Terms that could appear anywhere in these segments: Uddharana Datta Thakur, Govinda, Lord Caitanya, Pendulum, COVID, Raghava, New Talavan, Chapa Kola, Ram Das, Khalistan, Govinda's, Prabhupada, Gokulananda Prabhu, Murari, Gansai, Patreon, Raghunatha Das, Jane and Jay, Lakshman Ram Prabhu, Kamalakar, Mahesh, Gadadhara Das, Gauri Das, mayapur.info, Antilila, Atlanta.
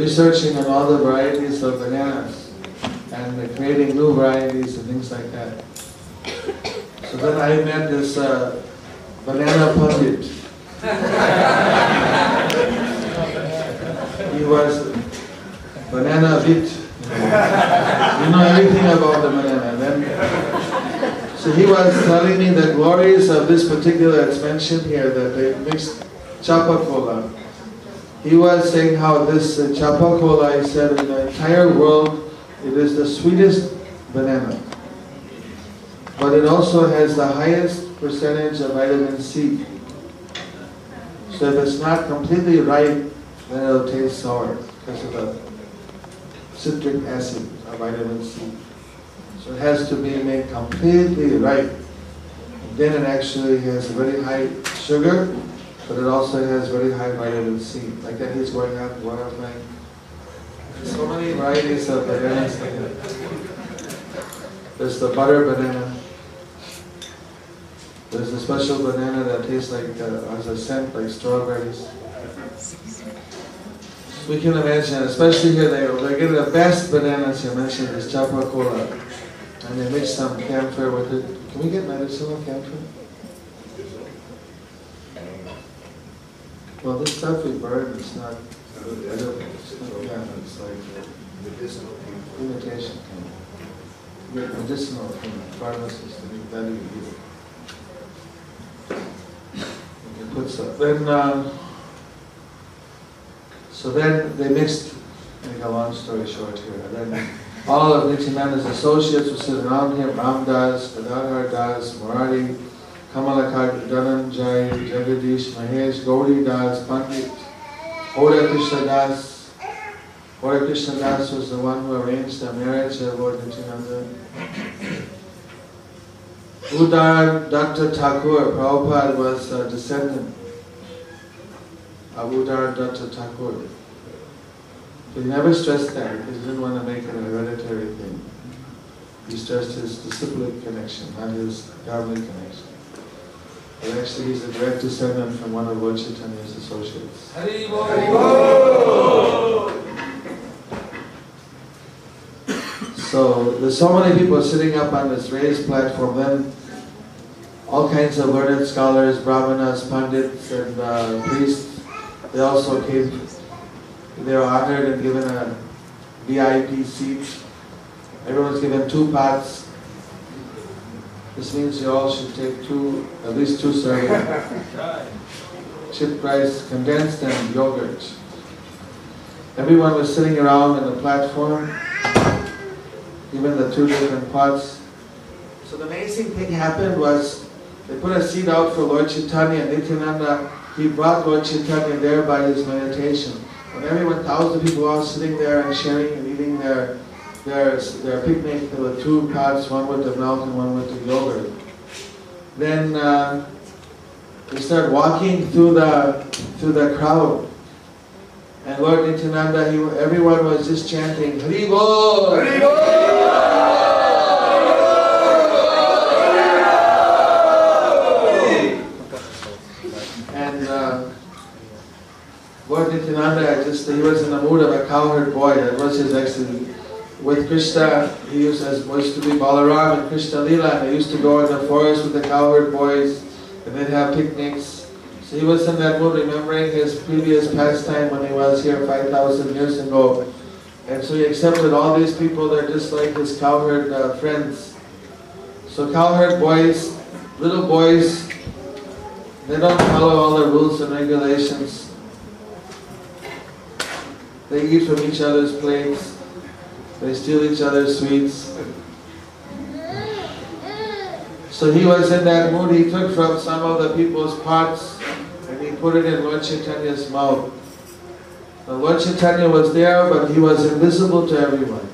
researching on all the varieties of bananas and creating new varieties and things like that. So then I met this banana pundit. He was banana bit. You know everything about the banana. Then, so he was telling me the glories of this particular expansion here that they mixed Chapa Kola. He was saying how this Chapa Kola, he said, in the entire world, it is the sweetest banana. But it also has the highest percentage of vitamin C. So if it's not completely ripe, then it'll taste sour because of the citric acid of vitamin C. So it has to be made completely ripe. And then it actually has very high sugar, but it also has very high vitamin C. Like that he's going on one of my so many varieties of bananas like that. There's the butter banana. There's a special banana that tastes like has a scent like strawberries. So we can imagine, especially here they get the best bananas you mentioned is Chapa Kola. And they mix some camphor with it. Can we get medicinal camphor? Well, this stuff we burn, it's not edible. It's like medicinal camphor. Imitation camphor. Medicinal camphor. Pharmacists, that you do. It puts up. Then, so then they mixed, make a long story short here, and then all of Nityananda's associates would sit around him, Ram Das, Gadadhara Das, Murari, Kamalakar, Dhananjay, Jagadish, Mahesh, Gauri Das, Pandit, Oriya Krishna Das. Oriya Krishna Das was the one who arranged the marriage of Lord Nityananda. Uddharana Datta Thakur, Prabhupada was a descendant of Uddharana Datta Thakur. He never stressed that because he didn't want to make it an hereditary thing. He stressed his disciplic connection, not his family connection. But actually, he's a direct descendant from one of Lord Chaitanya's associates. Hari Bol! Hari Bol! So there's so many people sitting up on this raised platform. Then all kinds of learned scholars, brahmanas, pandits, and priests, they also came. They were honored and given a VIP seat. Everyone's given 2 pots. This means you all should take at least two servings. Chip rice, condensed, and yogurt. Everyone was sitting around on the platform, given the 2 different pots. So the amazing thing happened was they put a seat out for Lord Caitanya. Nityananda, he brought Lord Caitanya there by his meditation. When everyone, thousands of people all sitting there and sharing and eating their picnic, there were 2 pots, one with the milk and one with the yogurt. Then we started walking through the crowd. And Lord Nityananda, everyone was just chanting, Hari Bol! Hari Bol! Hari Bol! And Lord Nityananda, he was in the mood of a cowherd boy. That was his accident. With Krishna, he used to be Balaram and Krishna Lila. They used to go in the forest with the cowherd boys and they'd have picnics. So he was in that mood, remembering his previous pastime when he was here 5,000 years ago. And so he accepted all these people that are just like his cowherd friends. So cowherd boys, little boys, they don't follow all the rules and regulations. They eat from each other's plates. They steal each other's sweets. So he was in that mood. He took from some of the people's pots and he put it in Lord Chaitanya's mouth. Now Lord Caitanya was there, but he was invisible to everyone.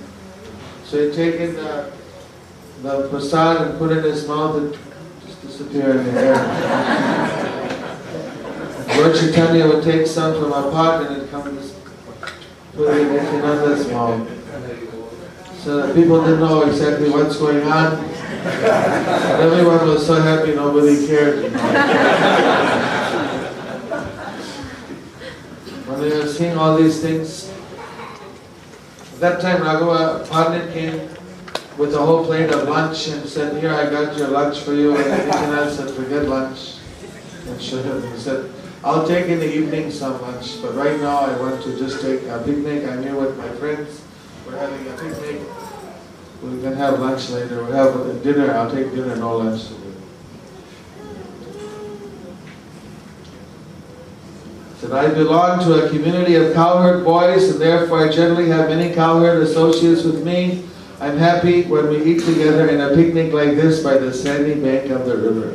So he'd taken the prasad and put it in his mouth and just disappeared in the air. Lord Caitanya would take some from a pot and it'd come and just put it in Nityananda's mouth. So that people didn't know exactly what's going on. And everyone was so happy, nobody cared. When they were seeing all these things, At that time, Raghava Pandit came with a whole plate of lunch and said, "Here, I got your lunch for you and anything else, and forget lunch." And he said, "I'll take in the evening some lunch, but right now I want to just take a picnic. I'm here with my friends. We're having a picnic. We can have lunch later. We'll have dinner. I'll take dinner, no lunch today." He said, "I belong to a community of cowherd boys, and therefore I generally have many cowherd associates with me. I'm happy when we eat together in a picnic like this by the sandy bank of the river."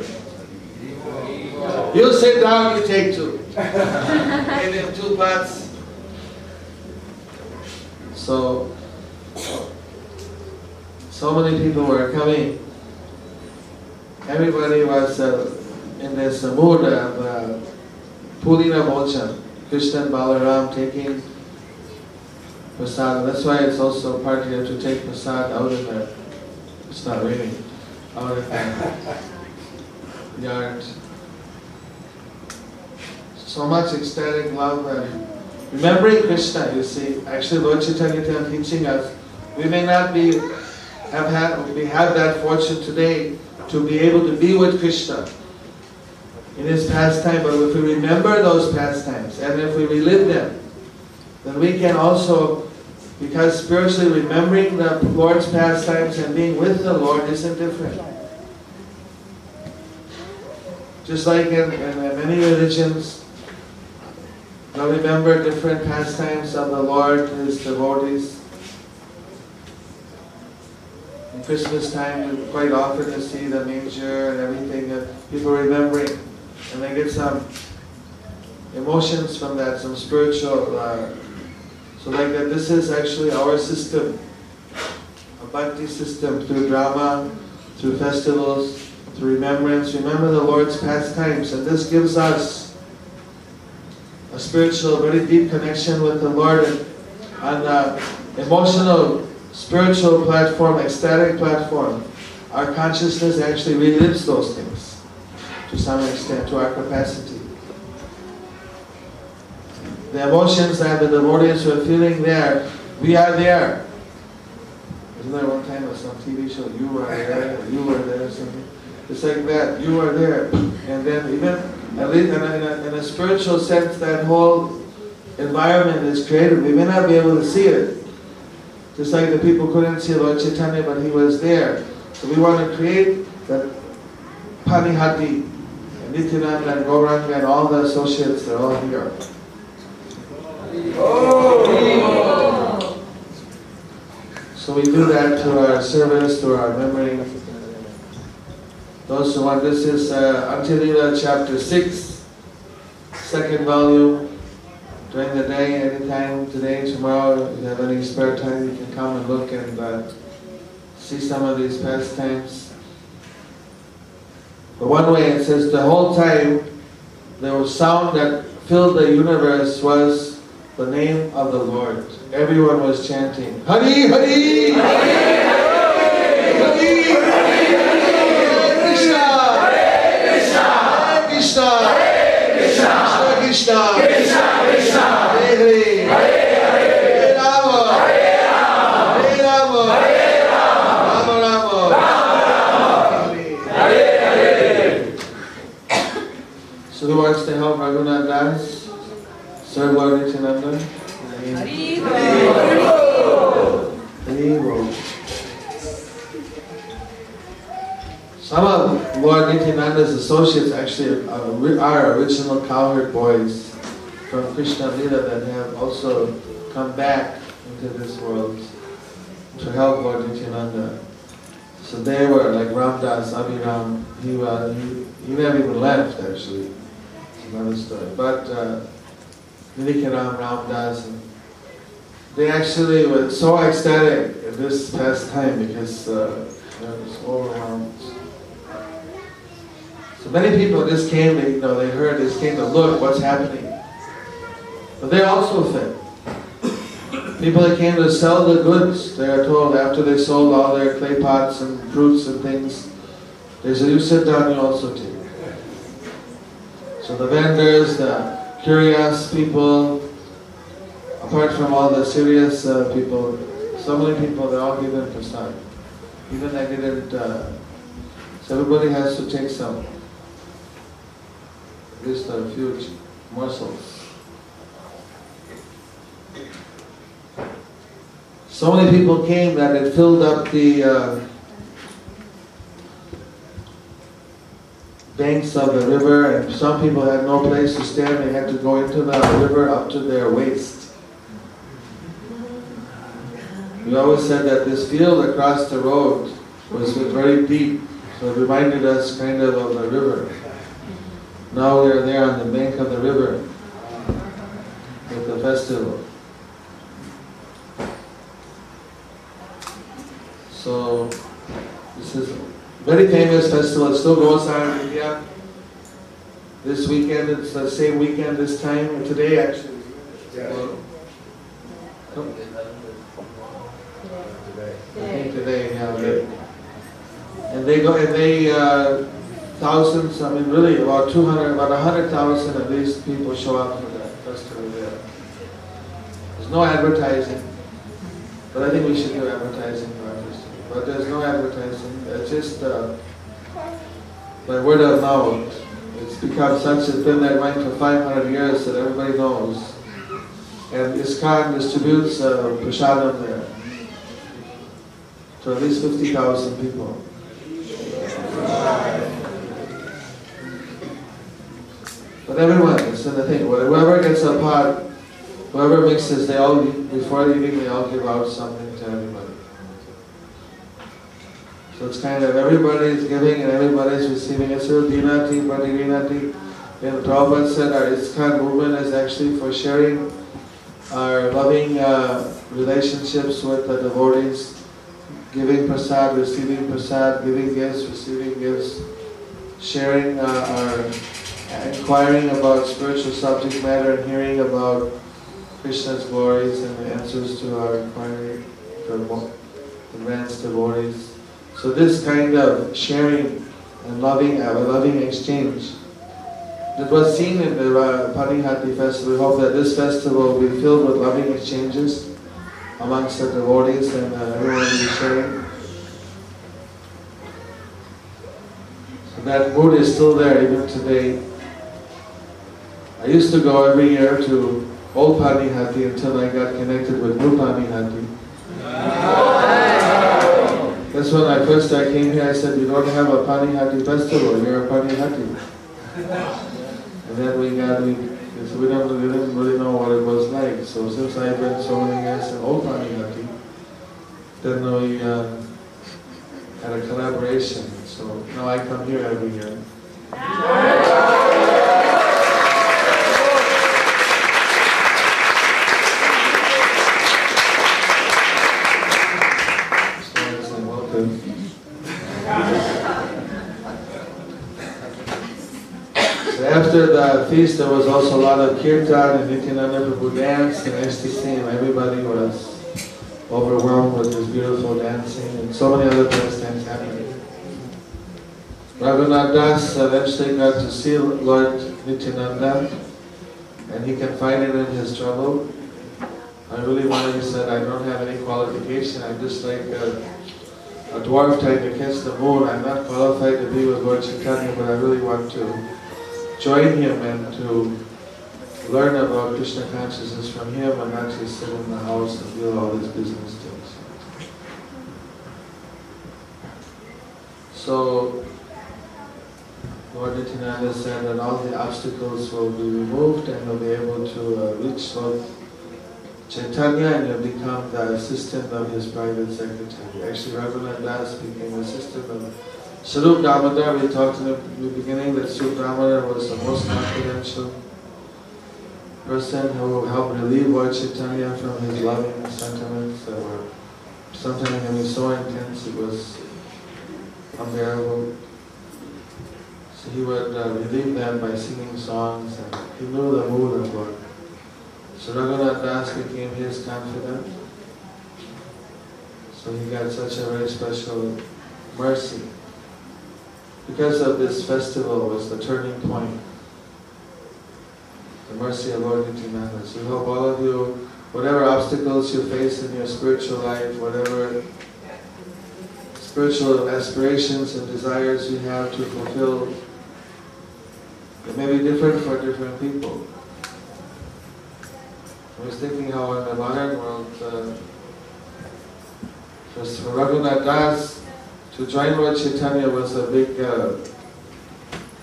"You sit down, you take two." Give him two pots. So many people were coming. Everybody was in this mood of Purina Bhochan, Krishna and Balaram taking prasad. That's why it's also part here to take prasad out in the, it's not raining, out in the yard. So much ecstatic love and remembering Krishna, you see. Actually, Lord Chaitanya teaching us, we may not be have that fortune today to be able to be with Krishna in his pastime, but if we remember those pastimes and if we relive them, then we can also, because spiritually remembering the Lord's pastimes and being with the Lord isn't different. Just like in many religions, they'll remember different pastimes of the Lord, his devotees. In Christmas time, you quite often you see the manger and everything that people are remembering, and they get some emotions from that, some spiritual. So like that, this is actually our system, a bhakti system, through drama, through festivals, through remembrance. Remember the Lord's pastimes, and this gives us a spiritual, very deep connection with the Lord on an emotional, spiritual platform, ecstatic platform. Our consciousness actually relives those things to some extent, to our capacity. The emotions that the devotees were feeling there, we are there. Isn't there one time on some TV show, you are there, or you were there, or something? It's like that, you are there. And then even at least in a spiritual sense, that whole environment is created. We may not be able to see it. Just like the people couldn't see Lord Chaitanya, but he was there. So we want to create that Panihati, and Nityananda and Gauranga and all the associates, they're all here. Oh. So we do that through our service, through our memory. Those who want, this is Antilila chapter 6, second volume. During the day, anytime, today, tomorrow, if you have any spare time, you can come and look and see some of these pastimes. But one way it says, the whole time, the sound that filled the universe was the name of the Lord. Everyone was chanting, Hari, Hari! Hari, Hari! Hari, Hari! Hare Krishna! Hare Krishna! Hare Krishna! Hare Krishna! Krishna! Krishna! Hare Hare Rama, Hare Rama, Hare Rama, Hare Rama, Rama Rama, Hare Hare. So who wants to help Raghunatha Das serve Lord Nityananda? Hari Bol, Hari Bol. Some of Lord Nityananda's associates actually are original cowherd boys from Krishna Lila that have also come back into this world to help Lord Nityananda. So they were like Ram Das, Abhiram, he never even left actually. It's another story. But Nilikaram, Ram Das, and they actually were so ecstatic at this pastime because they were just overwhelmed. So many people just came, they heard, just came to look what's happening. But they're also fed. People that came to sell the goods, they are told after they sold all their clay pots and fruits and things, they said, "You sit down, you also take." So the vendors, the curious people, apart from all the serious people, So many people, they're all given prasad. Even I didn't, so everybody has to take some, these are a few morsels. So many people came that it filled up the banks of the river, and some people had no place to stand. They had to go into the river up to their waist. We always said that this field across the road was very deep, so it reminded us kind of the river. Now we are there on the bank of the river at the festival. So this is very famous festival. It still goes on in India. This weekend, it's the same weekend this time, today actually. Today. And they go, and they, thousands, I mean really about 200, about 100,000 of these people show up for the festival there. There's no advertising, but I think we should do advertising for our festival. But there's no advertising. It's just by word of mouth. It's become such, it's been that way for 500 years that everybody knows. And ISKCON distributes prasadam there to at least 50,000 people. But everyone, it's in the thing. Whoever gets a pot, whoever mixes, they all, before leaving, they all give out something to everybody. So it's kind of everybody's giving and everybody's receiving. It's a dinati, padirinati. And Prabhupada said our ISKCON movement is actually for sharing our loving relationships with the devotees, giving prasad, receiving gifts, sharing our inquiring about spiritual subject matter and hearing about Krishna's glories and the answers to our inquiry for advanced devotees. So this kind of sharing and loving exchange that was seen in the Panihati festival. We hope that this festival will be filled with loving exchanges amongst the devotees and everyone will be sharing. So that mood is still there even today. I used to go every year to old Panihati until I got connected with new Panihati. That's when I first came here, I said, you don't have a Panihati festival, you're a Panihati. And then we didn't really know what it was like. So since I've been so many years in old Panihati, then we had a collaboration. So now I come here every year. After the feast, there was also a lot of kirtan and Nityananda Prabhu dance and ecstasy, and everybody was overwhelmed with this beautiful dancing and so many other things happening. Raghunatha Das eventually got to see Lord Nityananda, and he confided in his trouble. He said, I don't have any qualification, I'm just like a dwarf trying to catch the moon. I'm not qualified to be with Lord Caitanya, but I really want to join him and to learn about Krishna consciousness from him and not just sit in the house and do all these business things. So Lord Nityananda said that all the obstacles will be removed and you'll be able to reach Lord Caitanya and you'll become the assistant of his private secretary. Actually, Raghunatha Das became the assistant of Svarupa Damodara. We talked in the beginning that Svarupa Damodara was the most confidential person who helped relieve Lord Caitanya from his loving sentiments that were sometimes so intense it was unbearable. So he would relieve them by singing songs, and he knew the mood of Lord. So Raghunatha Das became his confidant. So he got such a very special mercy. Because of this festival was the turning point, the mercy of Lord Nityananda. So we hope all of you whatever obstacles you face in your spiritual life, whatever spiritual aspirations and desires you have to fulfill, it may be different for different people. I was thinking how in the modern world, for Raghunatha Das to join Lord Caitanya was a big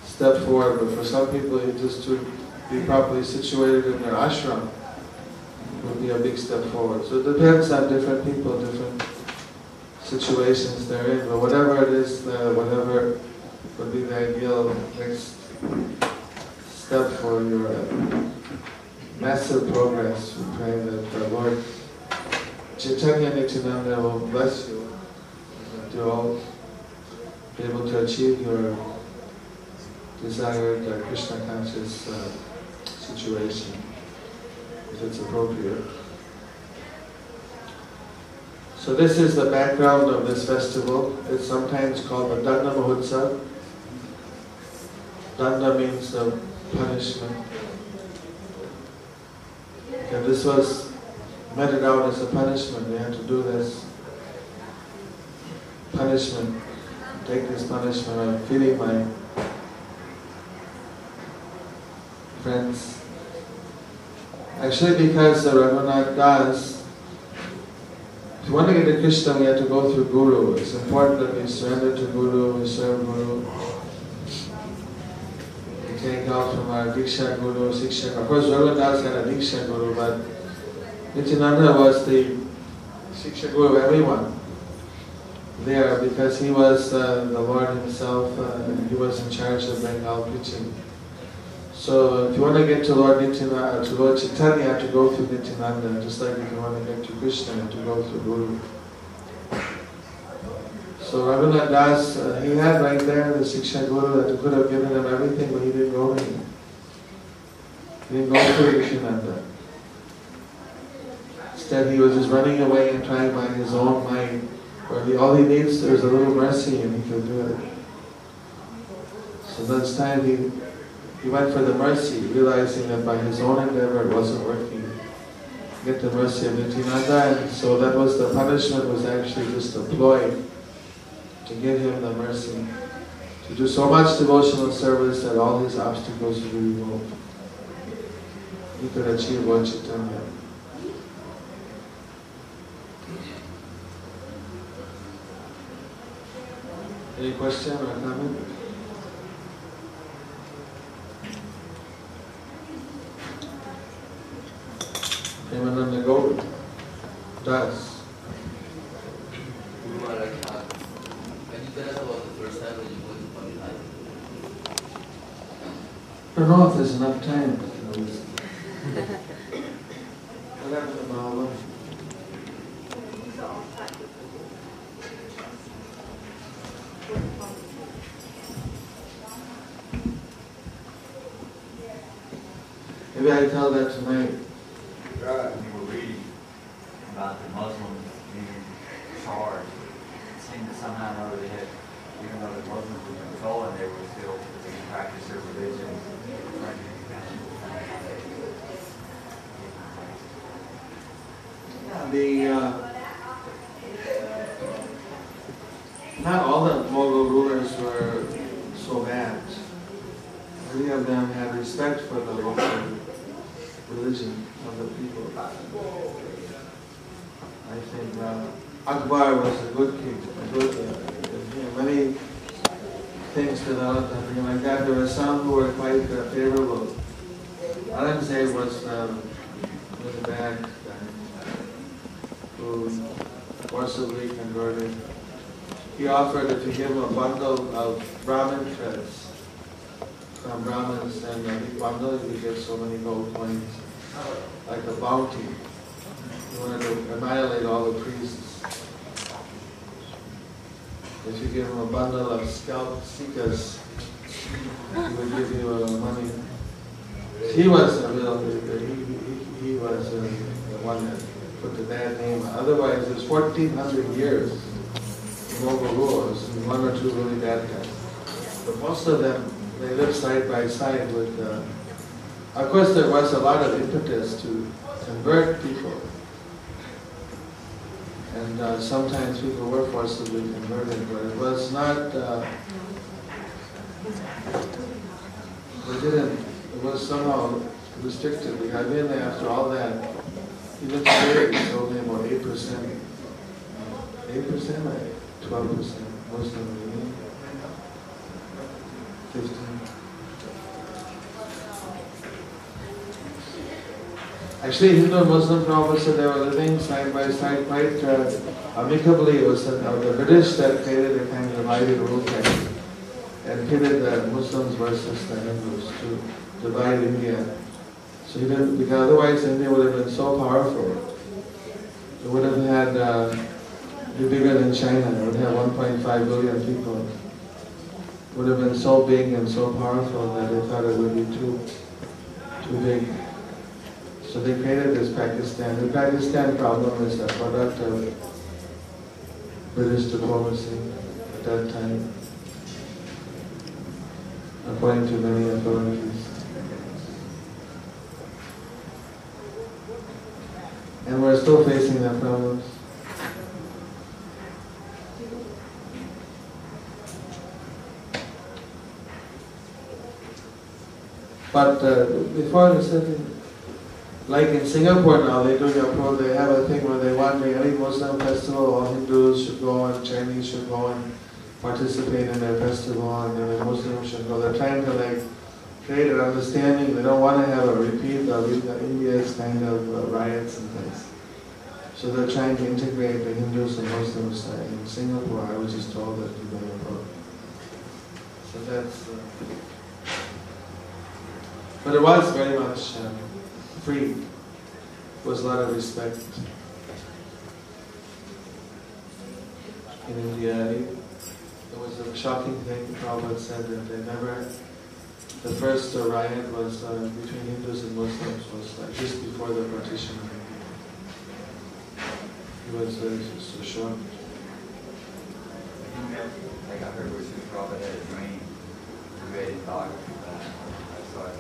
step forward, but for some people just to be properly situated in their ashram would be a big step forward. So it depends on different people, different situations they're in, but whatever it is, whatever would be the ideal next step for your massive progress. We pray that the Lord Chaitanya Nityananda will bless you and you all be able to achieve your desired Krishna conscious situation if it's appropriate. So this is the background of this festival. It's sometimes called the Danda Mahutsa. Danda means the punishment. And this was meted out as a punishment. They had to do this punishment, take this punishment of feeding my friends. Actually, because the Raghunatha Das, if you want to get to Krishna, we have to go through Guru. It's important that we surrender to Guru, we serve Guru. Take off from our Diksha Guru, Siksha Guru. Of course, Raghunatha Das had a Diksha Guru, but Nityananda was the Siksha Guru of everyone there because he was the Lord himself, and he was in charge of Bengal preaching. So, if you want to get to Lord Nityananda, to Lord Chaitanya, you have to go through Nityananda, just like if you want to get to Krishna, you have to go through Guru. So Raghunatha Das, he had right there the Siksha Guru that could have given him everything, but he didn't go with him. He didn't go to Nityananda. Instead, he was just running away and trying by his own mind, where all he needs is a little mercy and he can do it. So this time he went for the mercy, realizing that by his own endeavor it wasn't working. Get the mercy of Nityananda, and so that was the punishment, was actually just a ploy to give him the mercy, to do so much devotional service that all his obstacles would be removed. He could achieve Lord Chaitanya. Any question or comment? Anyone on the go? Das. I don't know if there's enough time. What happened to Mahalo? Maybe I tell that tonight. We were reading about the Muslims leaving charge. It seemed that somehow or another they had, even though the Muslims were controlling, they were still practicing their religion. Not all the Mughal rulers were so bad. Many of them had respect for the local religion of the people. I think Akbar was a good king. Many things developed and things like that. There were some who were quite favorable. Dhananjay was a bad guy who forcibly converted. He offered if you give him a bundle of Brahmin threads from Brahmins, and a bundle he would give so many gold coins, like a bounty. He wanted to annihilate all the priests. If you give him a bundle of scalp sikas, he would give you money. He was a real leader. He was the one that put the bad name on. Otherwise, there's 1,400 years of Mughal rulers and one or two really bad guys. But most of them, they lived side by side with. Of course, there was a lot of impetus to convert people. And sometimes people were forcibly converted, but it was not, it was somehow restricted. We got in there after all that. Even today, it's only about 8%. 8% or 12%? Most of them, 15. Actually, Hindu and Muslim Prabhupada said they were living side by side quite amicably. It was the British that created a kind of divided rule and pitted the Muslims versus the Hindus to divide India. So he didn't, because otherwise India would have been so powerful. It would have had, be bigger than China. It would have 1.5 billion people. It would have been so big and so powerful that they thought it would be too big. So they created this Pakistan. The Pakistan problem is a product of British diplomacy at that time, according to many authorities. And we're still facing that problem. But before I said, like in Singapore now, they do Yapro, they have a thing where they want any Muslim festival, all Hindus should go and Chinese should go and participate in their festival, and then the Muslims should go. They're trying to like create an understanding. They don't want to have a repeat of India's kind of riots and things. So they're trying to integrate the Hindus and Muslims in Singapore. I was just told that people are about. So that's. But it was very much free. It was a lot of respect in India. It was a shocking thing. Prabhupada said that they never. The first riot was between Hindus and Muslims. Was like just before the partition of India. It was so short. Like I heard was Prabhupada had a dream. We read it dog. I saw it.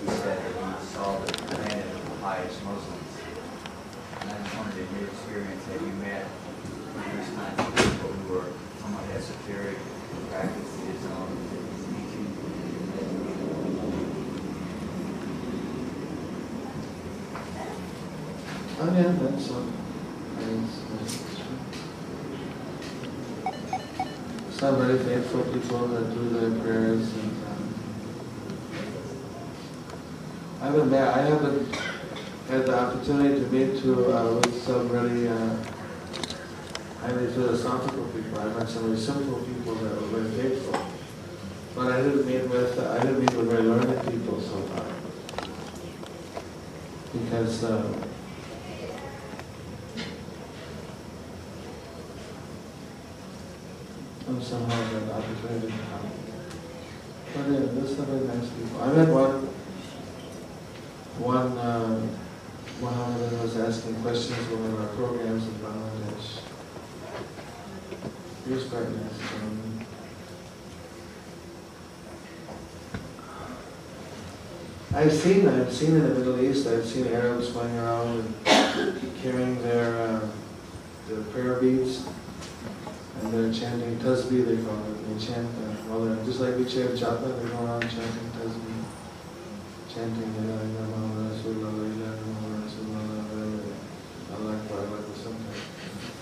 He said that he saw the planet of the highest Muslims. And I just wondered in your experience, have you met these kinds of people who are somewhat esoteric, who practice Islam, teaching? Oh yeah, that's one. Some very faithful people that do their prayers and I haven't had the opportunity to meet with some really highly philosophical people. I met some very simple people that were very faithful, but I didn't meet with very learned people so far because I'm somehow had the opportunity to come. But yeah, there's some very nice people. I met one was asking questions in one of our programs in Bangladesh. He was quite nice. I've seen in the Middle East, I've seen Arabs going around and carrying their prayer beads and they're chanting tasbih, they call it. They chant just like we chant japa, they go around chanting tasbih. Chanting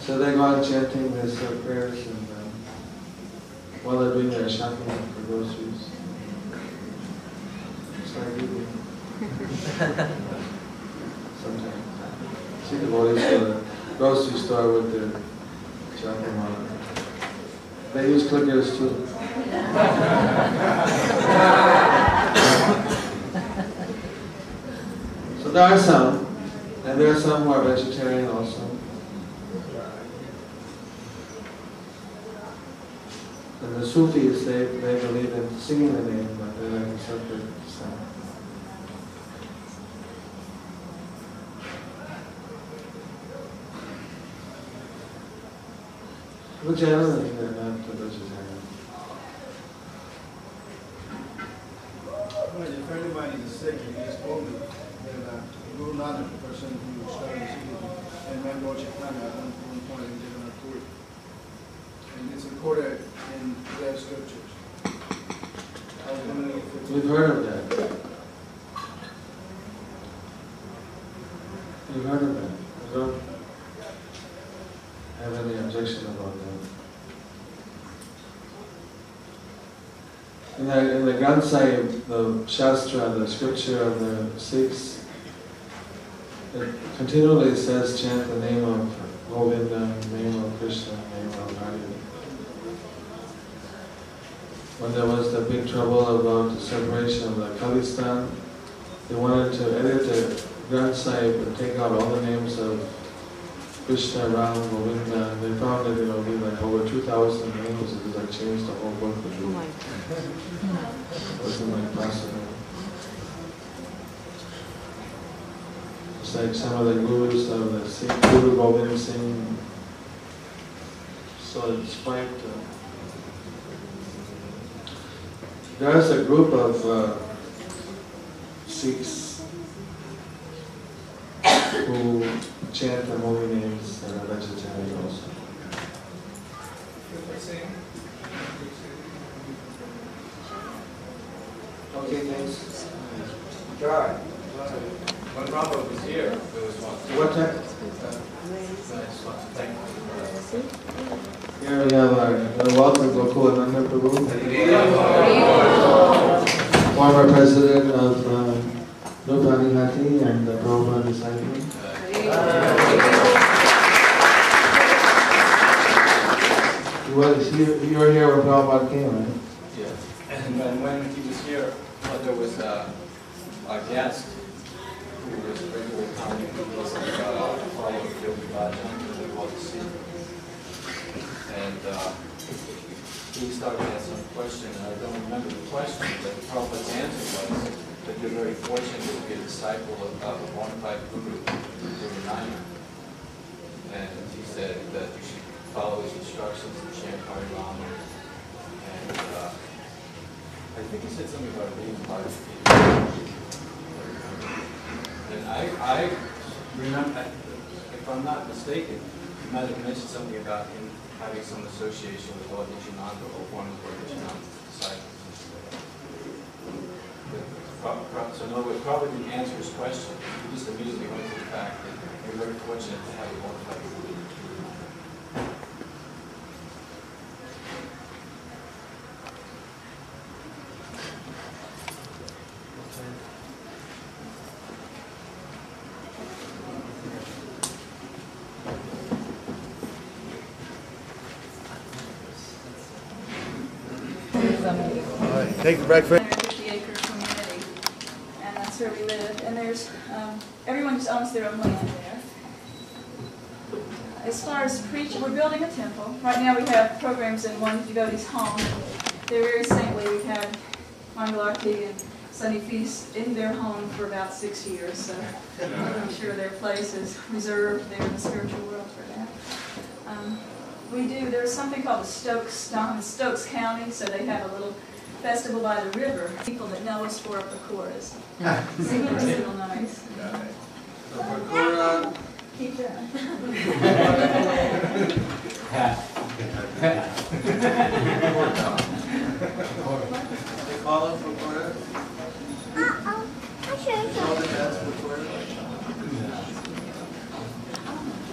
so they go on chanting these prayers and while they're doing their shopping for groceries. It's like eating. Sometimes. See the boys go to the grocery store with their shopping on. They use clickers too. There are some, and there are some who are vegetarian also. And the Sufis, they believe in singing the name, but they like a separate sound. But generally, they're not vegetarian. Well, if anybody is sick, you just call me. Guru Nanak, the person who started this movement, and then Lord Caitanya at one point in Jagannath Puri. And it's recorded in their scriptures. We've heard of that. We've heard of that. We don't have any objection about that. In the Gansai, the Shastra, the scripture of the Sikhs, it continually says, chant the name of Govinda, the name of Krishna, the name of Radha. When there was the big trouble about the separation of the Khalistan, they wanted to edit the Granth Sahib and take out all the names of Krishna, Ram, Govinda, and they found that it would be like over 2,000 names because I changed the whole book. It wasn't like possible. It's like some of the gurus of the Sikh, Guru Gobind Singh, so it spiked. There is a group of Sikhs who chant the holy names and are vegetarian also. Okay, thanks. God, when Prabhupada was here, there was one. What time? Here we have our welcome Gokulananda Prabhu, former president of New Panihati and the Prabhupada disciple. You were here when Prabhupada came, right? Yes. And then when he was here, there was a guest who was regularly coming and listening about all the following yoga bhajan that we want to see. And he started asking a question, and I don't remember the question, but Prabhupada's answer was that you're very fortunate to be a disciple of a bona fide guru, Guru Nanak. And he said that you should follow his instructions and chant Hare Rama. And I think he said something about being part of the And I remember, if I'm not mistaken, you might have mentioned something about him having some association with Lord Nityananda or one of Lord Nityananda's disciples. So in other words, Prabhupada didn't answer his question. He just immediately went to the fact that you're very fortunate to have a wonderful guru. Take the breakfast. The acre community, and that's where we live. And there's everyone just owns their own land there. As far as preaching, we're building a temple. Right now we have programs in one devotee's home. They're very saintly. We've had Mangalarti and Sunday feasts in their home for about 6 years, so I'm sure their place is reserved there in the spiritual world for that. We do. There's something called the Stokes Dom in Stokes County, so they have a little festival by the river. People that know us for pakoras. It's a little nice. Pakora. Keep that. They call it pakora. I should have told them that's pakora.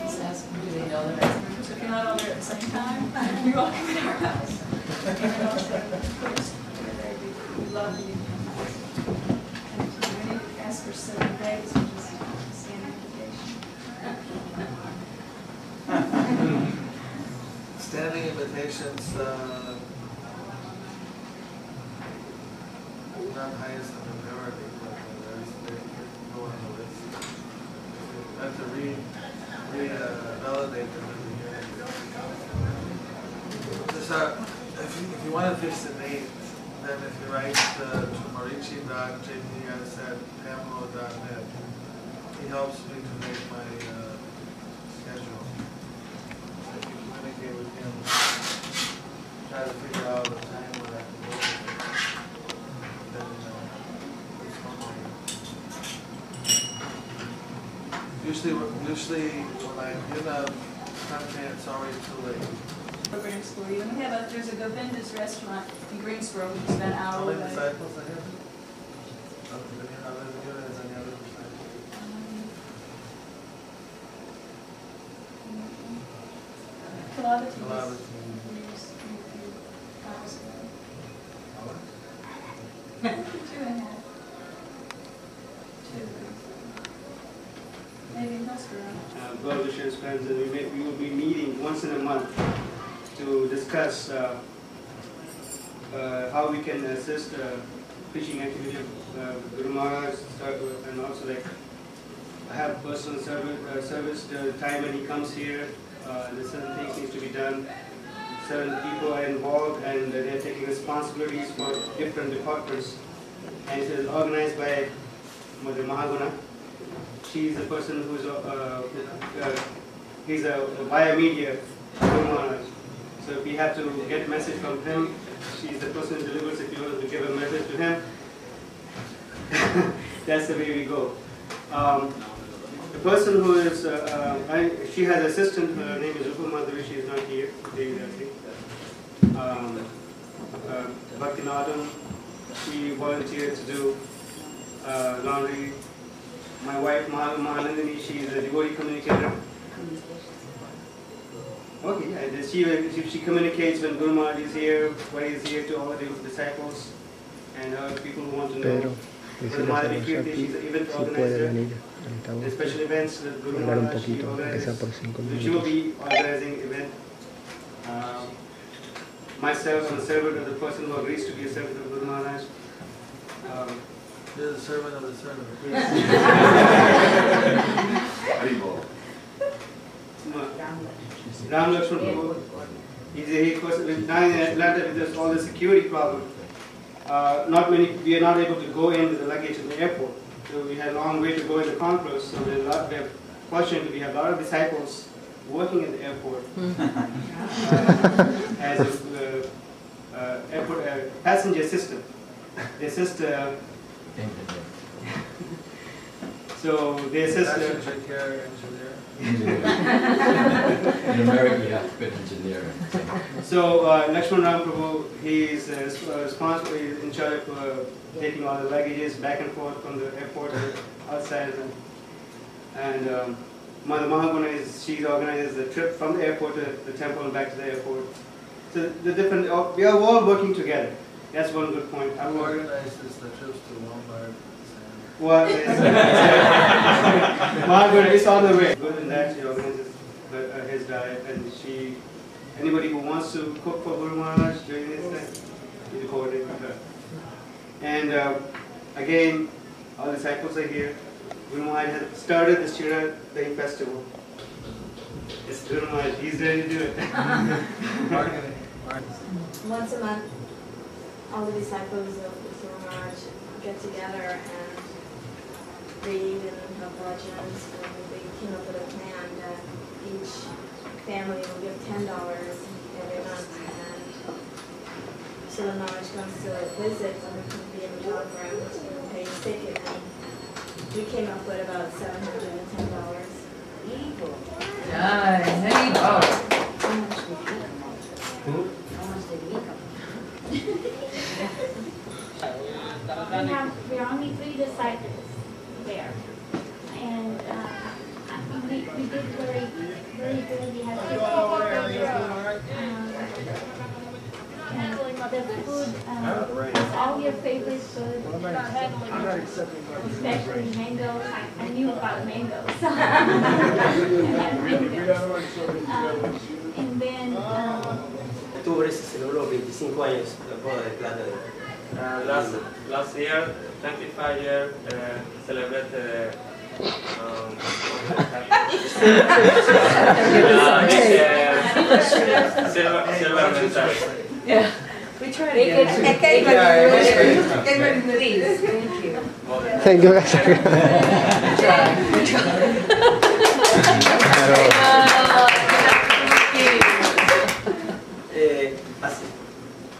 Just ask them, do they know the rest? If you're not all there at the same time, you're welcome to our house. We love you. And if you need to ask for 7 days, we just send an invitation. Standing invitations not highest in the priority, but there is very low on the list. You have to re-validate them every year. If you want to fix the name, then if you write to marichi.jbs.net, he helps me to make my schedule. So if you communicate with him, try to figure out a time where I can go with him. Then it's one way. Usually when I get up, it's already too late. Green you have a, there's a Govinda's restaurant in Greensboro, which is about an hour away. How many disciples I have? How many disciples I have? We will be meeting once in a month to discuss how we can assist preaching activity of Guru Maharaj, and also like I have personal service time when he comes here. The certain things needs to be done. Certain people are involved and they are taking responsibilities for different departments. And it is organized by Mother Mahaguna. She is the person who is he's a biomedia Guru. So if we have to get a message from him, she is the person who delivers. If you want to give a message to him, that's the way we go. The person who is, she has an assistant, her name is Rupa Madhuri, she is not here today, I think. Bhaktinatham, she volunteered to do laundry. My wife, Mahalandini, she is a devotee communicator. Okay, yeah, she communicates when Guru Maharaj is here, what is here to all the disciples and people who want to know. Pero, Madhuri Kirti, she's an event organizer. The special events that Guru Maharaj, she organizes, she will be organizing event. Myself, I'm a servant of the person who agrees to be a servant of Guru Maharaj. There's a servant of the servant. Ram Das, he was now in Atlanta with us, all the security problem. We are not able to go in with the luggage in the airport. So we had a long way to go in the conference. So fortunately, we have a lot of disciples working in the airport as airport passenger assistant. They assist. So they assist. Passenger care engineer. In America, you have to be an engineer. So Lakshman Ram Prabhu, he is responsible. He is in charge of taking all the luggages back and forth from the airport outside. And Mother Mahaguna she organizes the trip from the airport to the temple and back to the airport. So the different we are all working together. That's one good point. Who organizes the trips to Mumbai? Well, Mahaguna is on the way. Good in that she organizes his diet, and she anybody who wants to cook for Guru Maharaj during this time, you coordinate with her. And again, all the disciples are here. Guru Maharaj has started the Shira Dahi festival. It's Guru Maharaj, he's ready to do it. Once a month, all the disciples of Guru Maharaj get together and read and have bhajans, and they came up with a plan that each family will give $10 every month. So the Maharaj comes to visit and we can be in the program to pay his ticket. And we came up with about $710. Evil. Nice. How much did we come up with? How much did we come up with? There are only 3 disciples there. And we did very, very good. We had 6 people. The food is all your favorite food. I'm not accepting that. Especially mangoes. I knew about mangoes. And then... October se celebró 25 años de la boda de Plata. Last year, 25 years, celebrated... Silver yeah. We tried again. Please. Thank you. Thank you.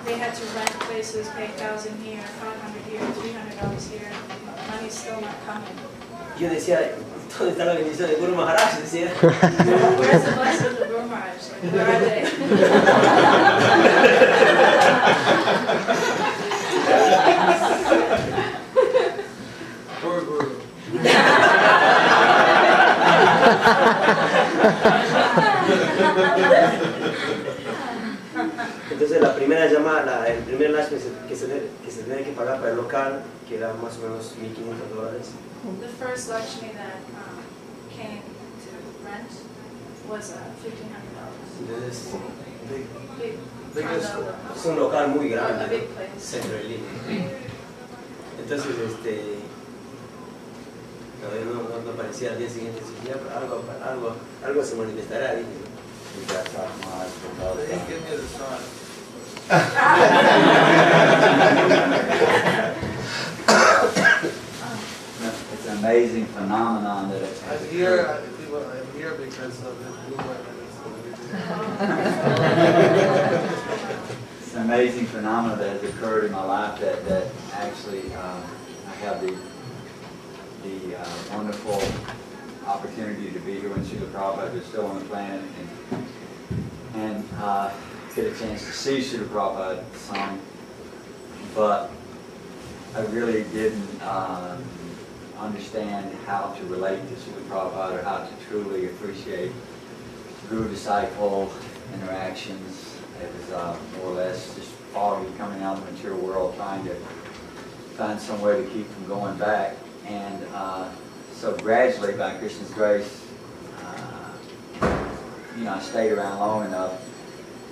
They had to rent places, pay $1,000 here, $500 here, $300 here. Money's still not coming. yo decía, ¿dónde está la bendición de Guru Maharaj? Decía. Poor Guru. Entonces la primera llamada, el primer lash que se tiene que pagar para el local, que era más o menos $1,500. The first Lakshmi that came to rent was $1,500. Es un local muy grande, centro de Lima. Entonces, no aparecía al día siguiente, decía, algo se manifestará. That's how my eyes go out. They give me the sign. It's an amazing phenomenon that it's. I'm here because of the movement. It's an amazing phenomenon that has occurred in my life that actually I have the wonderful opportunity to be here when Srila Prabhupada was still on the planet and get a chance to see Srila Prabhupada some, but I really didn't understand how to relate to Srila Prabhupada or how to truly appreciate guru-disciple interactions. It was more or less just already coming out of the mature world, trying to find some way to keep from going back. And so gradually, by Krishna's grace, I stayed around long enough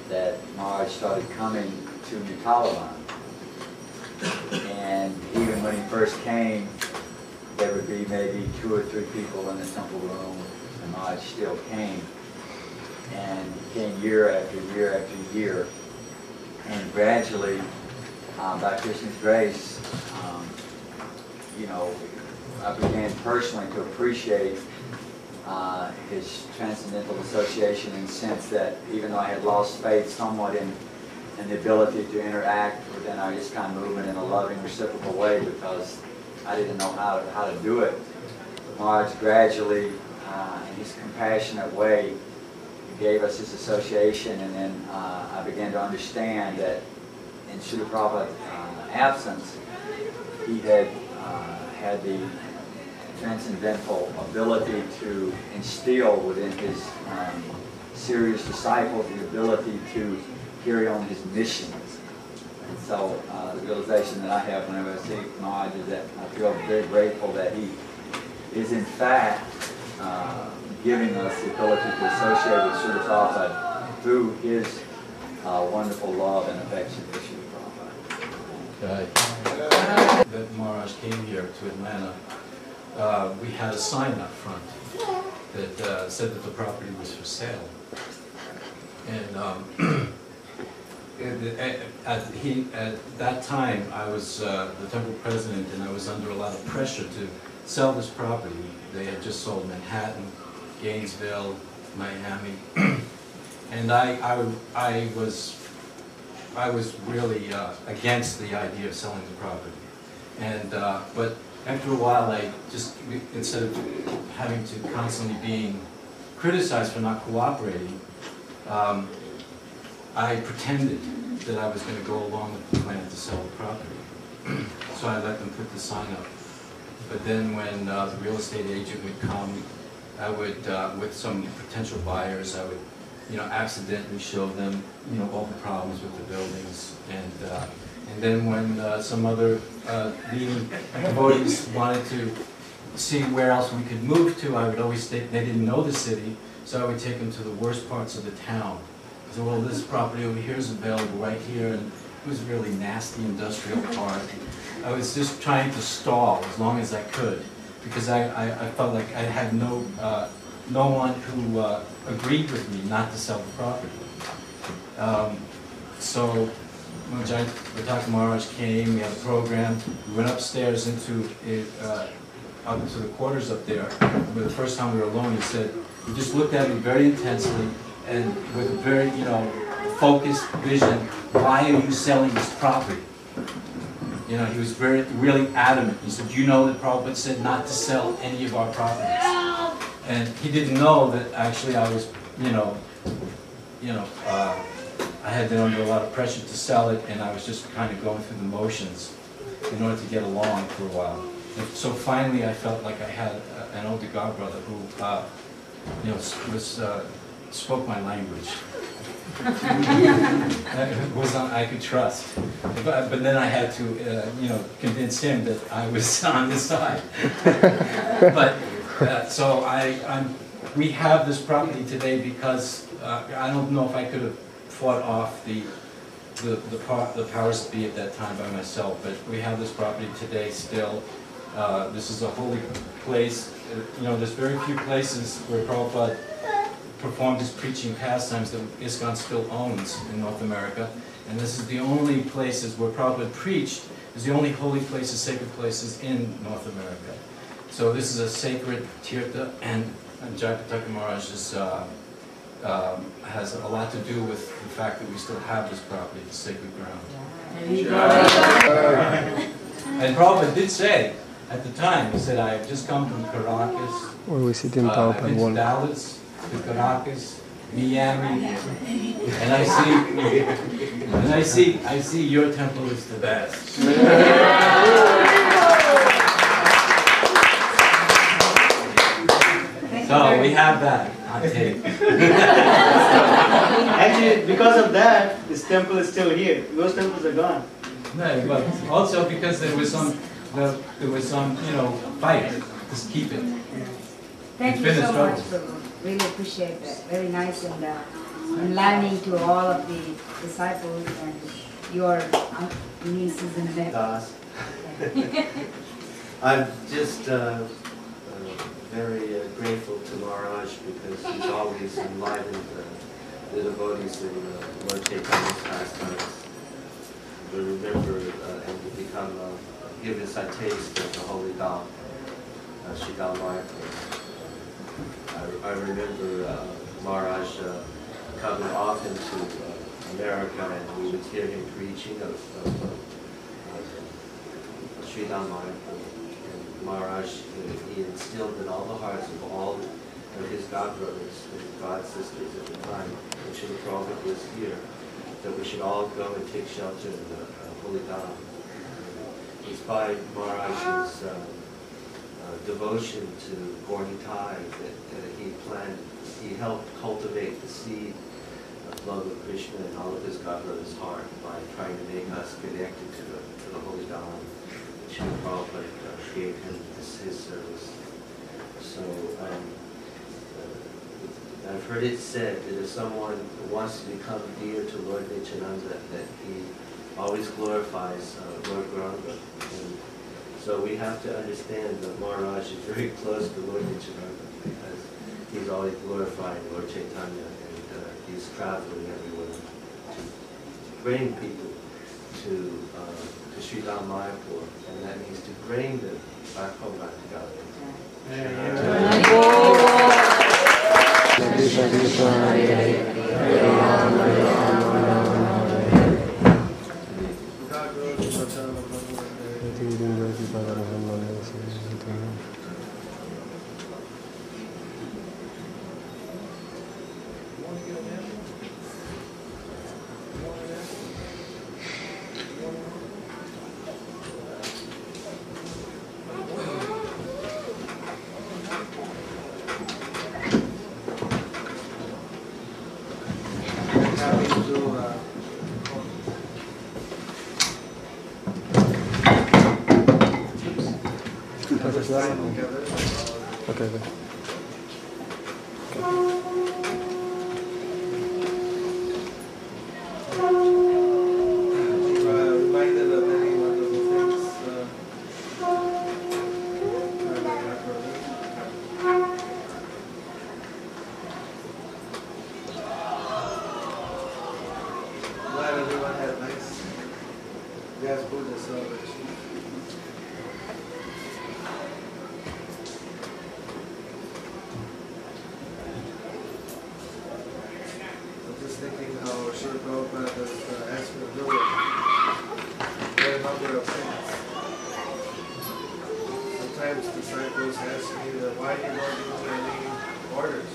that Maharaj started coming to New Talavan. And even when he first came, there would be maybe 2 or 3 people in the temple room, and Maharaj still came. And he came year after year after year. And gradually, by Krishna's grace, I began personally to appreciate his transcendental association, in the sense that even though I had lost faith somewhat in the ability to interact within our ISKCON movement in a loving, reciprocal way, because I didn't know how to do it, Maharaj gradually, in his compassionate way, gave us his association, and then I began to understand that in Srila Prabhupada's absence, he had the transcendental ability to instill within his serious disciples the ability to carry on his missions. And so the realization that I have whenever I see Maharaj is that I feel very grateful that he is in fact giving us the ability to associate with Srila Prabhupada through his wonderful love and affection for Srila Prabhupada. Okay. That Maharaj came here to Atlanta. We had a sign up front that said that the property was for sale, and at that time I was the temple president, and I was under a lot of pressure to sell this property. They had just sold Manhattan, Gainesville, Miami, and I was really against the idea of selling the property, and but. After a while, I just, instead of having to constantly being criticized for not cooperating, I pretended that I was going to go along with the plan to sell the property. So I let them put the sign up. But then when the real estate agent would come, I would, with some potential buyers, I would, accidentally show them, all the problems with the buildings. And then when some other leading devotees wanted to see where else we could move to, I would always take, they didn't know the city, so I would take them to the worst parts of the town. I said, well, this property over here is available right here, and it was a really nasty industrial park. I was just trying to stall as long as I could, because I felt like I had no one who agreed with me not to sell the property. So when Jai Radhaka Maharaj came, we had a program. We went upstairs up into the quarters up there. But the first time we were alone, he said, he just looked at me very intensely and with a very, focused vision, why are you selling this property? You know, he was very, really adamant. He said, you know that Prabhupada said not to sell any of our properties. And he didn't know that actually I was, I had been under a lot of pressure to sell it, and I was just kind of going through the motions in order to get along for a while. And so finally I felt like I had an older godbrother who, spoke my language. Was on, I could trust, but then I had to, convince him that I was on his side. We have this property today because I don't know if I could have fought off the powers that be at that time by myself. But we have this property today still. This is a holy place. There's very few places where Prabhupada performed his preaching pastimes that ISKCON still owns in North America. And this is the only places where Prabhupada preached, is the only holy places, sacred places in North America. So this is a sacred tirtha, and Jaipataka Maharaj has a lot to do with the fact that we still have this property, the sacred ground. And Prabhupada did say, at the time, he said, I have just come from Caracas, I've been to Dallas, to Caracas, Miami, and I see your temple is the best. So we have that on tape. Actually, because of that, this temple is still here. Those temples are gone. No, but also because there was some fight to keep it. Thank you so much, Prabhu. Really appreciate that. Very nice, and I'm learning to all of the disciples and your nieces and nephews. I'm just very grateful to Maharaj because he's always enlightened the devotees in Lord Caitanya's pastimes to remember and to become, give us a taste of the holy Dham, Shikha. I remember Maharaj coming often to America, and we would hear him preaching of Sri Dhamma. And Maharaj, he instilled in all the hearts of all of his godbrothers and god sisters at the time, and Srila Prabhupada was here, that we should all go and take shelter in the Holy Dham. Despite Maharaj's devotion to Gauri Das that he planned, he helped cultivate the seed of love of Krishna in all of his godbrother's heart by trying to make us connected to the Holy Dham, which Srila Prabhupada gave him his service. So I've heard it said that if someone wants to become dear to Lord Nityananda, that he always glorifies Lord Gauranga. So we have to understand that Maharaj is very close to Lord Nityananda because he's always glorifying Lord Caitanya, and he's traveling everywhere to bring people to Sri Dhammayapur, and that means to bring them back home, back to Godhead. Thinking how Srila Prabhupada has asked for a number of things. times disciples asked me that why do not do any orders?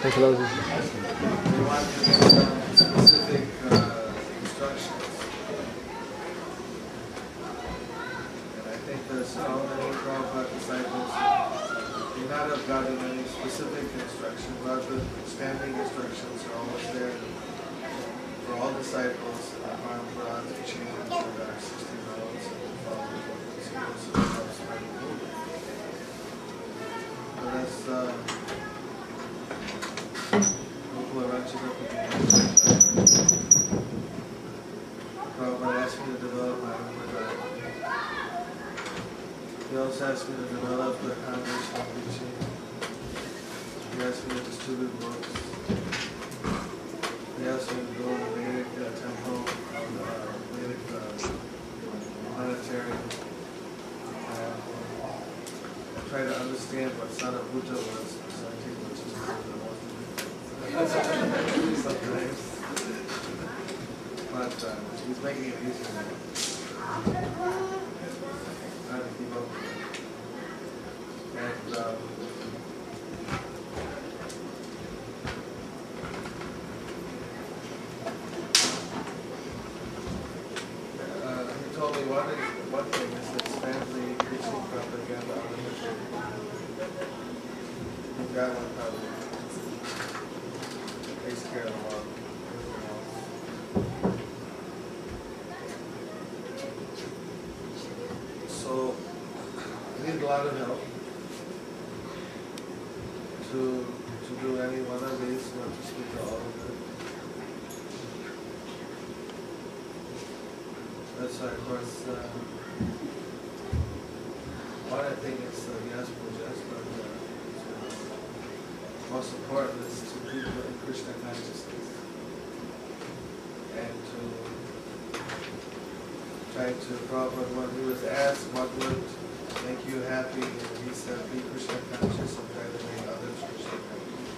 Thanks a lot. They want specific instructions. And I think that's how many Prabhupada disciples may not have gotten any specific instruction, but the standing instructions are always there for all disciples, and Parampara to change them for about 60 rounds and following those by the movement. So that's Prabhupada asked me to develop my own Murari. He also asked me to develop the congregational teaching. He asked me to distribute books. He asked me to go to the Vedic temple, Vedic planetarium, and try to understand what Sadhguru was, because I think that's just what I want to do sometimes. But he's making it easier now. Trying to keep up with it. And, one thing is that family preaching propaganda on the mission. That one probably takes care of a lot. So I need a lot of help to do any one of these, not to speak to all of them. That's why, of course, one I think is yes pujas, but most important is to keep in Krishna consciousness and to try to Prabhupada, when he was asked what would make you happy, and he said be Krishna conscious and try to make others Krishna conscious.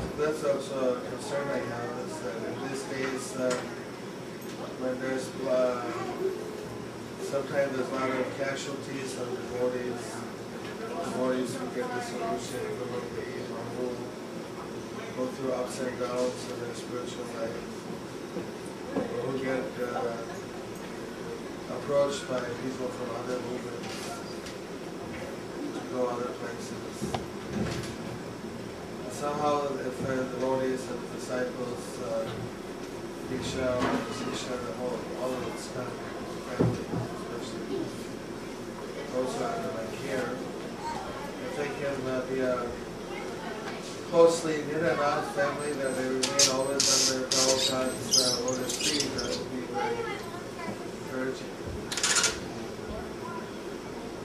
So that's also a concern I have, is that in these days when there's sometimes there's a lot of casualties on devotees who get disillusioned, who go through ups and downs in their spiritual life, who get approached by people from other movements to go other places. And somehow, if they're devotees and disciples, Diksha, Siksha, the whole, all of it's kind of family, especially those who are like here. If they can be a closely knit and out family, that they remain always under Prabhupada's lotus feet, that would be very encouraging.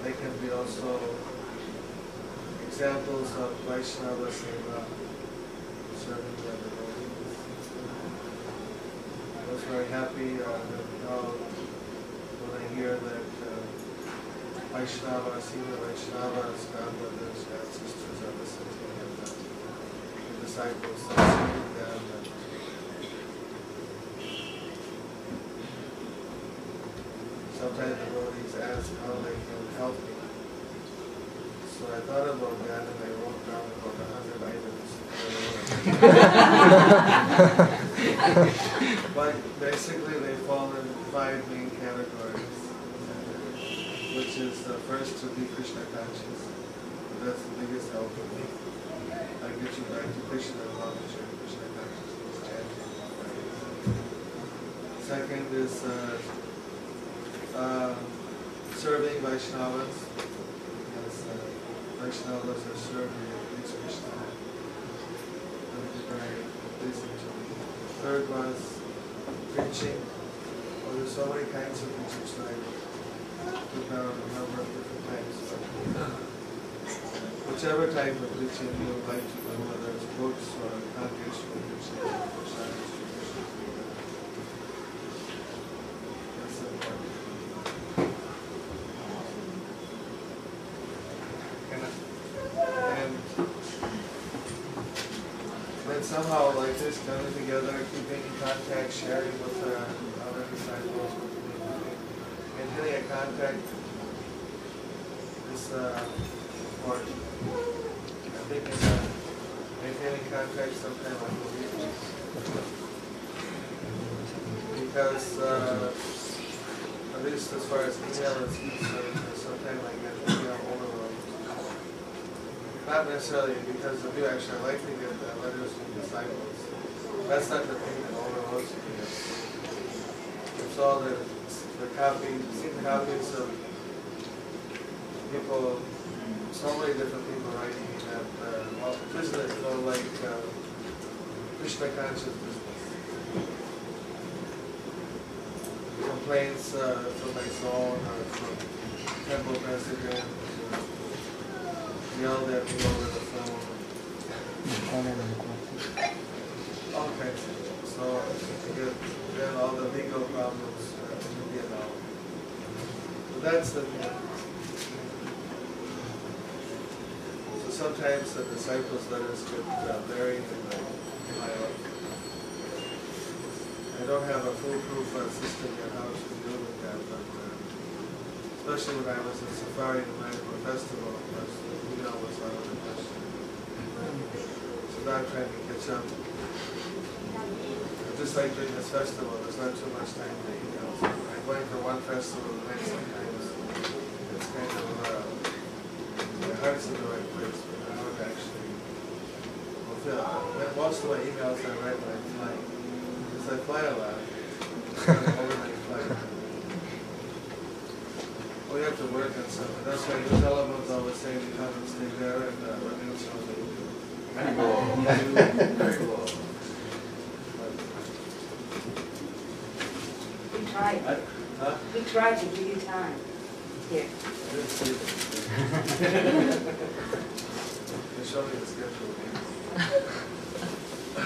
They can be also examples of Vaishnava Seva, serving the other. I was very happy when I hear that Vaishnava, senior Vaishnavas, godmothers, godsisters are listening to him, that the disciples are seeing them. Sometimes the devotees ask how they can help me. So I thought about that and I wrote down about 100 items. But basically they fall into 5 main categories, which is the first to be Krishna conscious. That's the biggest help for me. I get you back to Krishna as long as you're Krishna conscious. Second is serving Vaishnavas, because Vaishnavas are serving at least Krishna. That would be very pleasing to me. Third was preaching. Well, there's so many kinds of preaching, so I took down a number of different types. But whichever type of preaching you would like to do, whether it's books or congregational preaching or science preaching, that's important. And somehow like this, coming together, keeping in contact, sharing with other disciples, maintaining a contact is important. I think it's maintaining contact sometime like this. Because at least as far as email is concerned, sometime like that, not necessarily because of you actually like to get the letters from disciples. That's not the thing that overloads you. It's all the copies, seen copies of people, so many different people writing that, well, business, you know, like Krishna conscious business. Complaints from my zone or from temple president. Yelled at me over the phone. Okay, so then all the legal problems in India now. So that's the thing. So sometimes the disciples' letters get buried in my life. I don't have a foolproof system yet how to deal with that, but especially when I was in Safari in my festival, was out of the question. So now I'm trying to catch up. Just like during this festival, there's not too much time to eat out. I'm going for one festival and then sometimes it's kind of, my heart's in the right place, but I don't actually fulfill it. Most of my emails I write when I'm flying, because I fly a lot. Overnight flight. We have to work on something. That's why the Taliban's always saying you have to stay there and Raghunatha Das. We tried. Huh? We tried to give you time. Here. They showed me the schedule.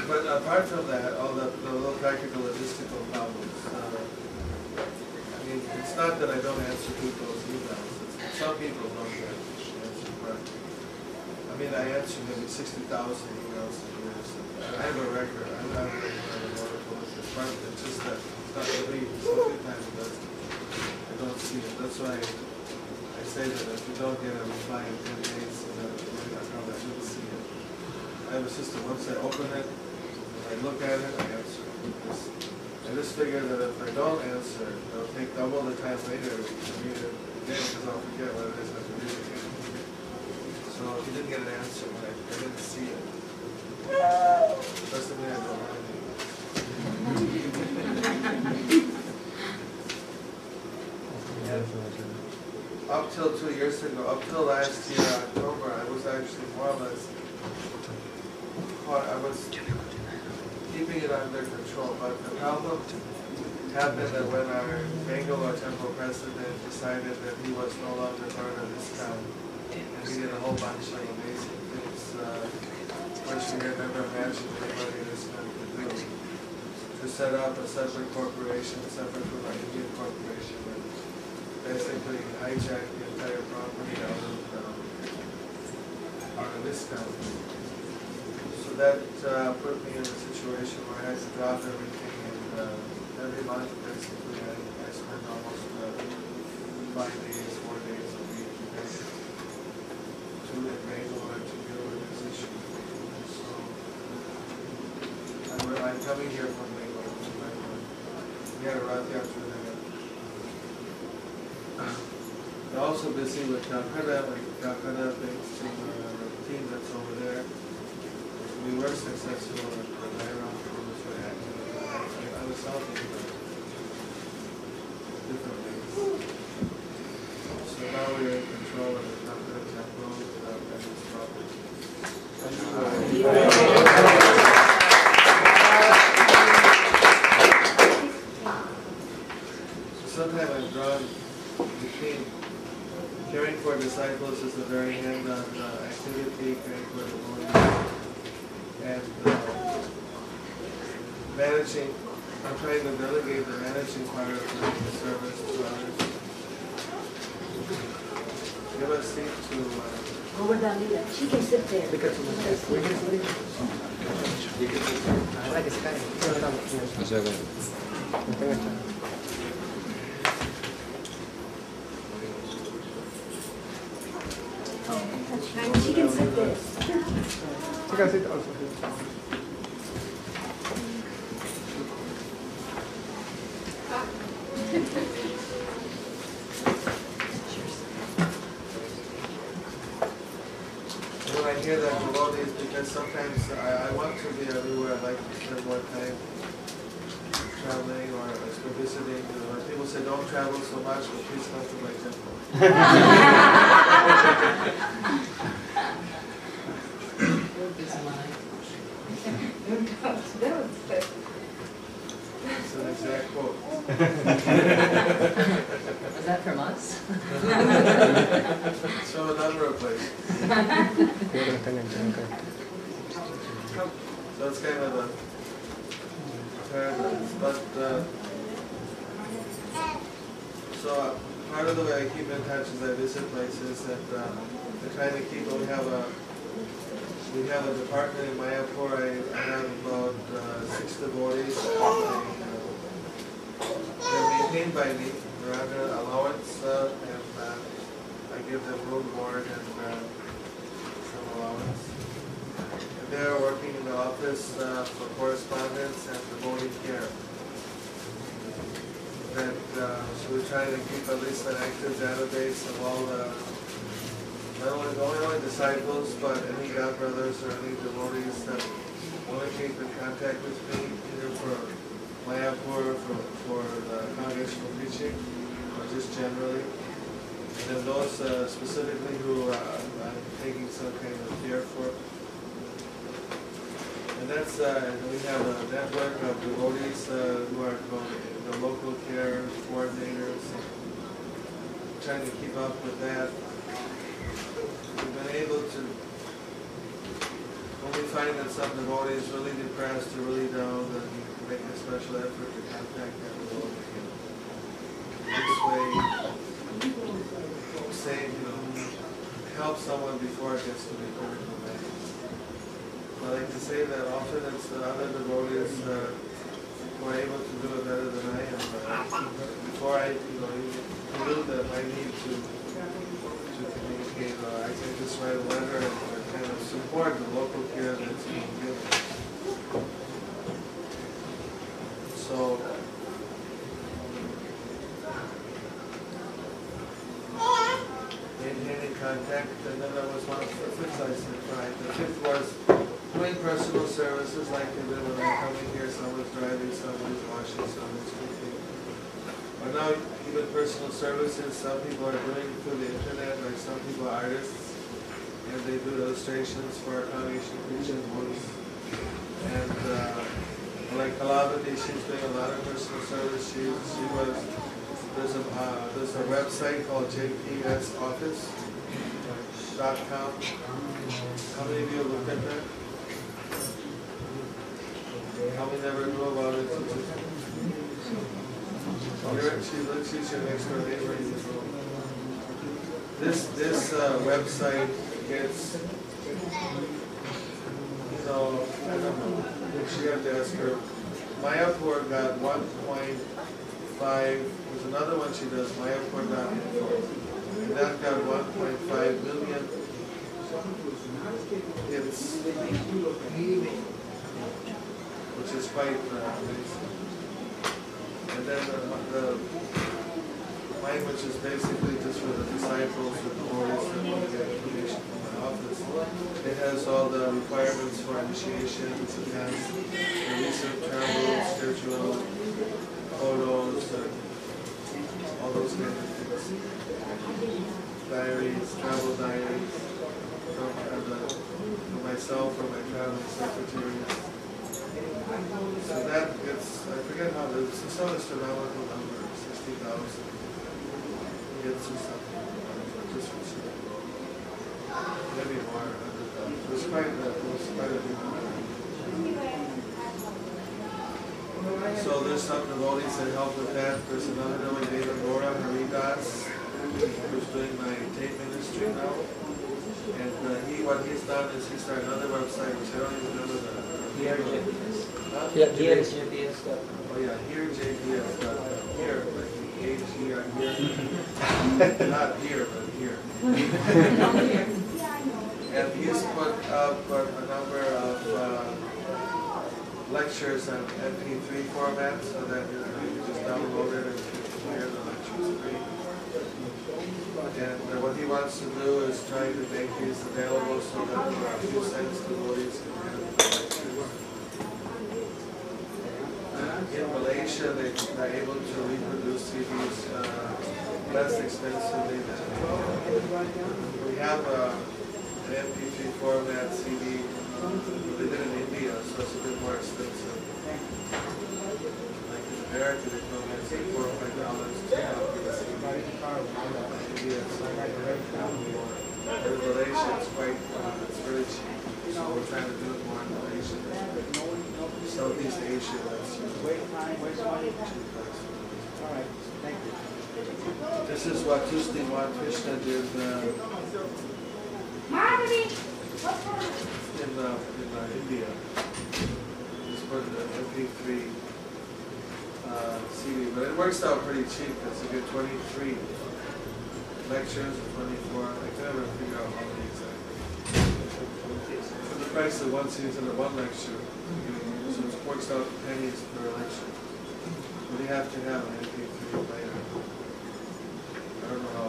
But apart from that, all the little practical logistical problems. It's not that I don't answer people's emails. Some people don't answer, but I answer maybe 60,000 emails a year or something. I have a record. I'm not really trying to order bullshit, but it's just that it's not believed. It's every time it does. I don't see it. That's why I say that if you don't get a reply in 10 days, so that I probably shouldn't see it. I have a system. Once I open it, I look at it, I answer it. I just figure that if I don't answer, it'll take double the time later to read it again because I'll forget what it is I have to read again. So if you didn't get an answer, I didn't see it. That's the way I don't mind it. Yeah. Up till 2 years ago, up till last year, October, I was actually more or less caught. I was keeping it under control, but the problem happened that when our Bangalore temple president decided that he was no longer part of this town, and he did a whole bunch of amazing things, which we had never imagined anybody in this country do, to set up a separate corporation, separate from our Indian corporation, and basically hijack the entire property out of this town. That put me in a situation where I had to drop everything, and every month basically I spent almost 4 days a week to Bangalore to deal with this issue. So I'm coming here from Bangalore to Bangalore. We had a Radha after that. I'm also busy with Gadadhara, like Gadadhara things, the team that's over there. We were successful in the background for this way. I was helping different things. So now we are in control of the temple temple without any problems. So sometimes I'm drawn between caring for disciples is a very hands-on activity, caring for the devotees. And managing, I'm trying to delegate the managing part of the service to others. Give a seat to... Over down, she can sit there. And she can sit there. She can sit also. When I hear that devotees, because sometimes I want to be everywhere, like spend more time traveling or visiting. People say don't travel so much, but please come to my temple. That's an exact quote. Was that from us? So a number of places. So it's kind of a paradox. But so part of the way I keep in touch is I visit places that I try to keep. We have a department in Mayapur. I have about 6 devotees. They're maintained by me. They're under allowance, and I give them room, board, and some allowance. And they're working in the office for correspondence and devotee care. That, so we try to keep at least an active database of all the not only disciples, but any God brothers or any devotees that want to keep in contact with me, either for Mayapur, for the congregational preaching, or just generally. And then those specifically who I'm taking some kind of care for. And that's, we have a network of devotees who are in the local care coordinators, trying to keep up with that. We've been able to, when we find that some devotees really depressed or really down, then make a special effort to contact that devotee. This way, save, help someone before it gets to be critical mass. I like to say that often it's the other devotees who are able to do it better than I am. Before I, feel that I need to communicate, I can just write a letter and kind of support the local care that's being given. So, maintaining contact, and then there was one of the fifth I said, right? The fifth was doing personal services like they did when I'm coming here, someone's driving, someone's washing, someone's cooking. But now, even personal services, some people are doing through the internet, like some people are artists, and they do illustrations for congregational preaching books. And like Kalavati, she's doing a lot of personal service. She was, there's a website called jbs.com. How many of you looked at that? How many never knew about it? She's your next door neighbor in this room. This website gets, I don't know, you have to ask her. Mayapur got 1.5, there's another one she does, Mayapur.info, and that got 1.5 million. It's, which is quite amazing. And then the language is basically just for the disciples and the devotees that want to get information from my office. It has all the requirements for initiations, it has the recent travel, spiritual photos, all those kind of things. Diaries, travel diaries, from myself or my traveling secretary. So that gets, I forget how the, it's not astronomical number, 60,000. Gets to something, just for sure. Maybe more, 100,000. It was quite a big number. So there's some devotees that help with that. There's another one, Gadadhara, Guru Das, who's doing my tape ministry now. And he's done is he's started another website, which I don't even remember the name of. Here jbs.com. Oh yeah, here jbs.com. Here, like the AG on here. Not here, but here. And he's put up a number of lectures on MP3 format, so that you can just download it and hear the lectures free. And what he wants to do is try to make these available so that there are a few cents devotees can get the lectures. In Malaysia, they are able to reproduce CDs less expensively than we have an MP3 format CD. They did in India, so it's a bit more expensive. Like in America, they don't get $4 or $5 to copy the CD. In India, it's like in Malaysia, it's quite, it's really cheap. So we're trying to do it more in Malaysia. Southeast Asia, that's usually cheap. All right, thank you. This is what Tuesday One Krishna did. In India, just put the MP3 CD, but it works out pretty cheap. It's a good 23 lectures or 24. I can never figure out how many exactly. For the price of one season of one lecture, so it works out pennies per lecture. But you have to have an MP3 player. I don't know how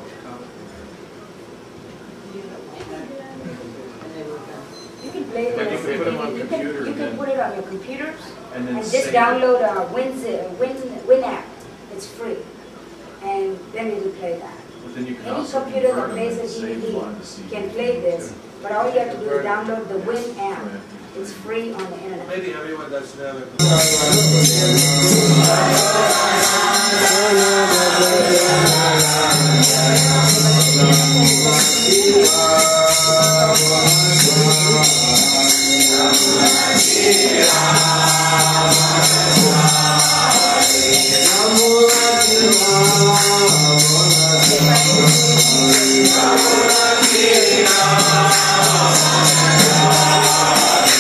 you can play like this. You can put it on your computers and just download a Win app. It's free. And then you can play that. But then you can any computer that plays a DVD can play this, but all you have to do is download the Win app. It's free on the internet. Maybe everyone doesn't have it.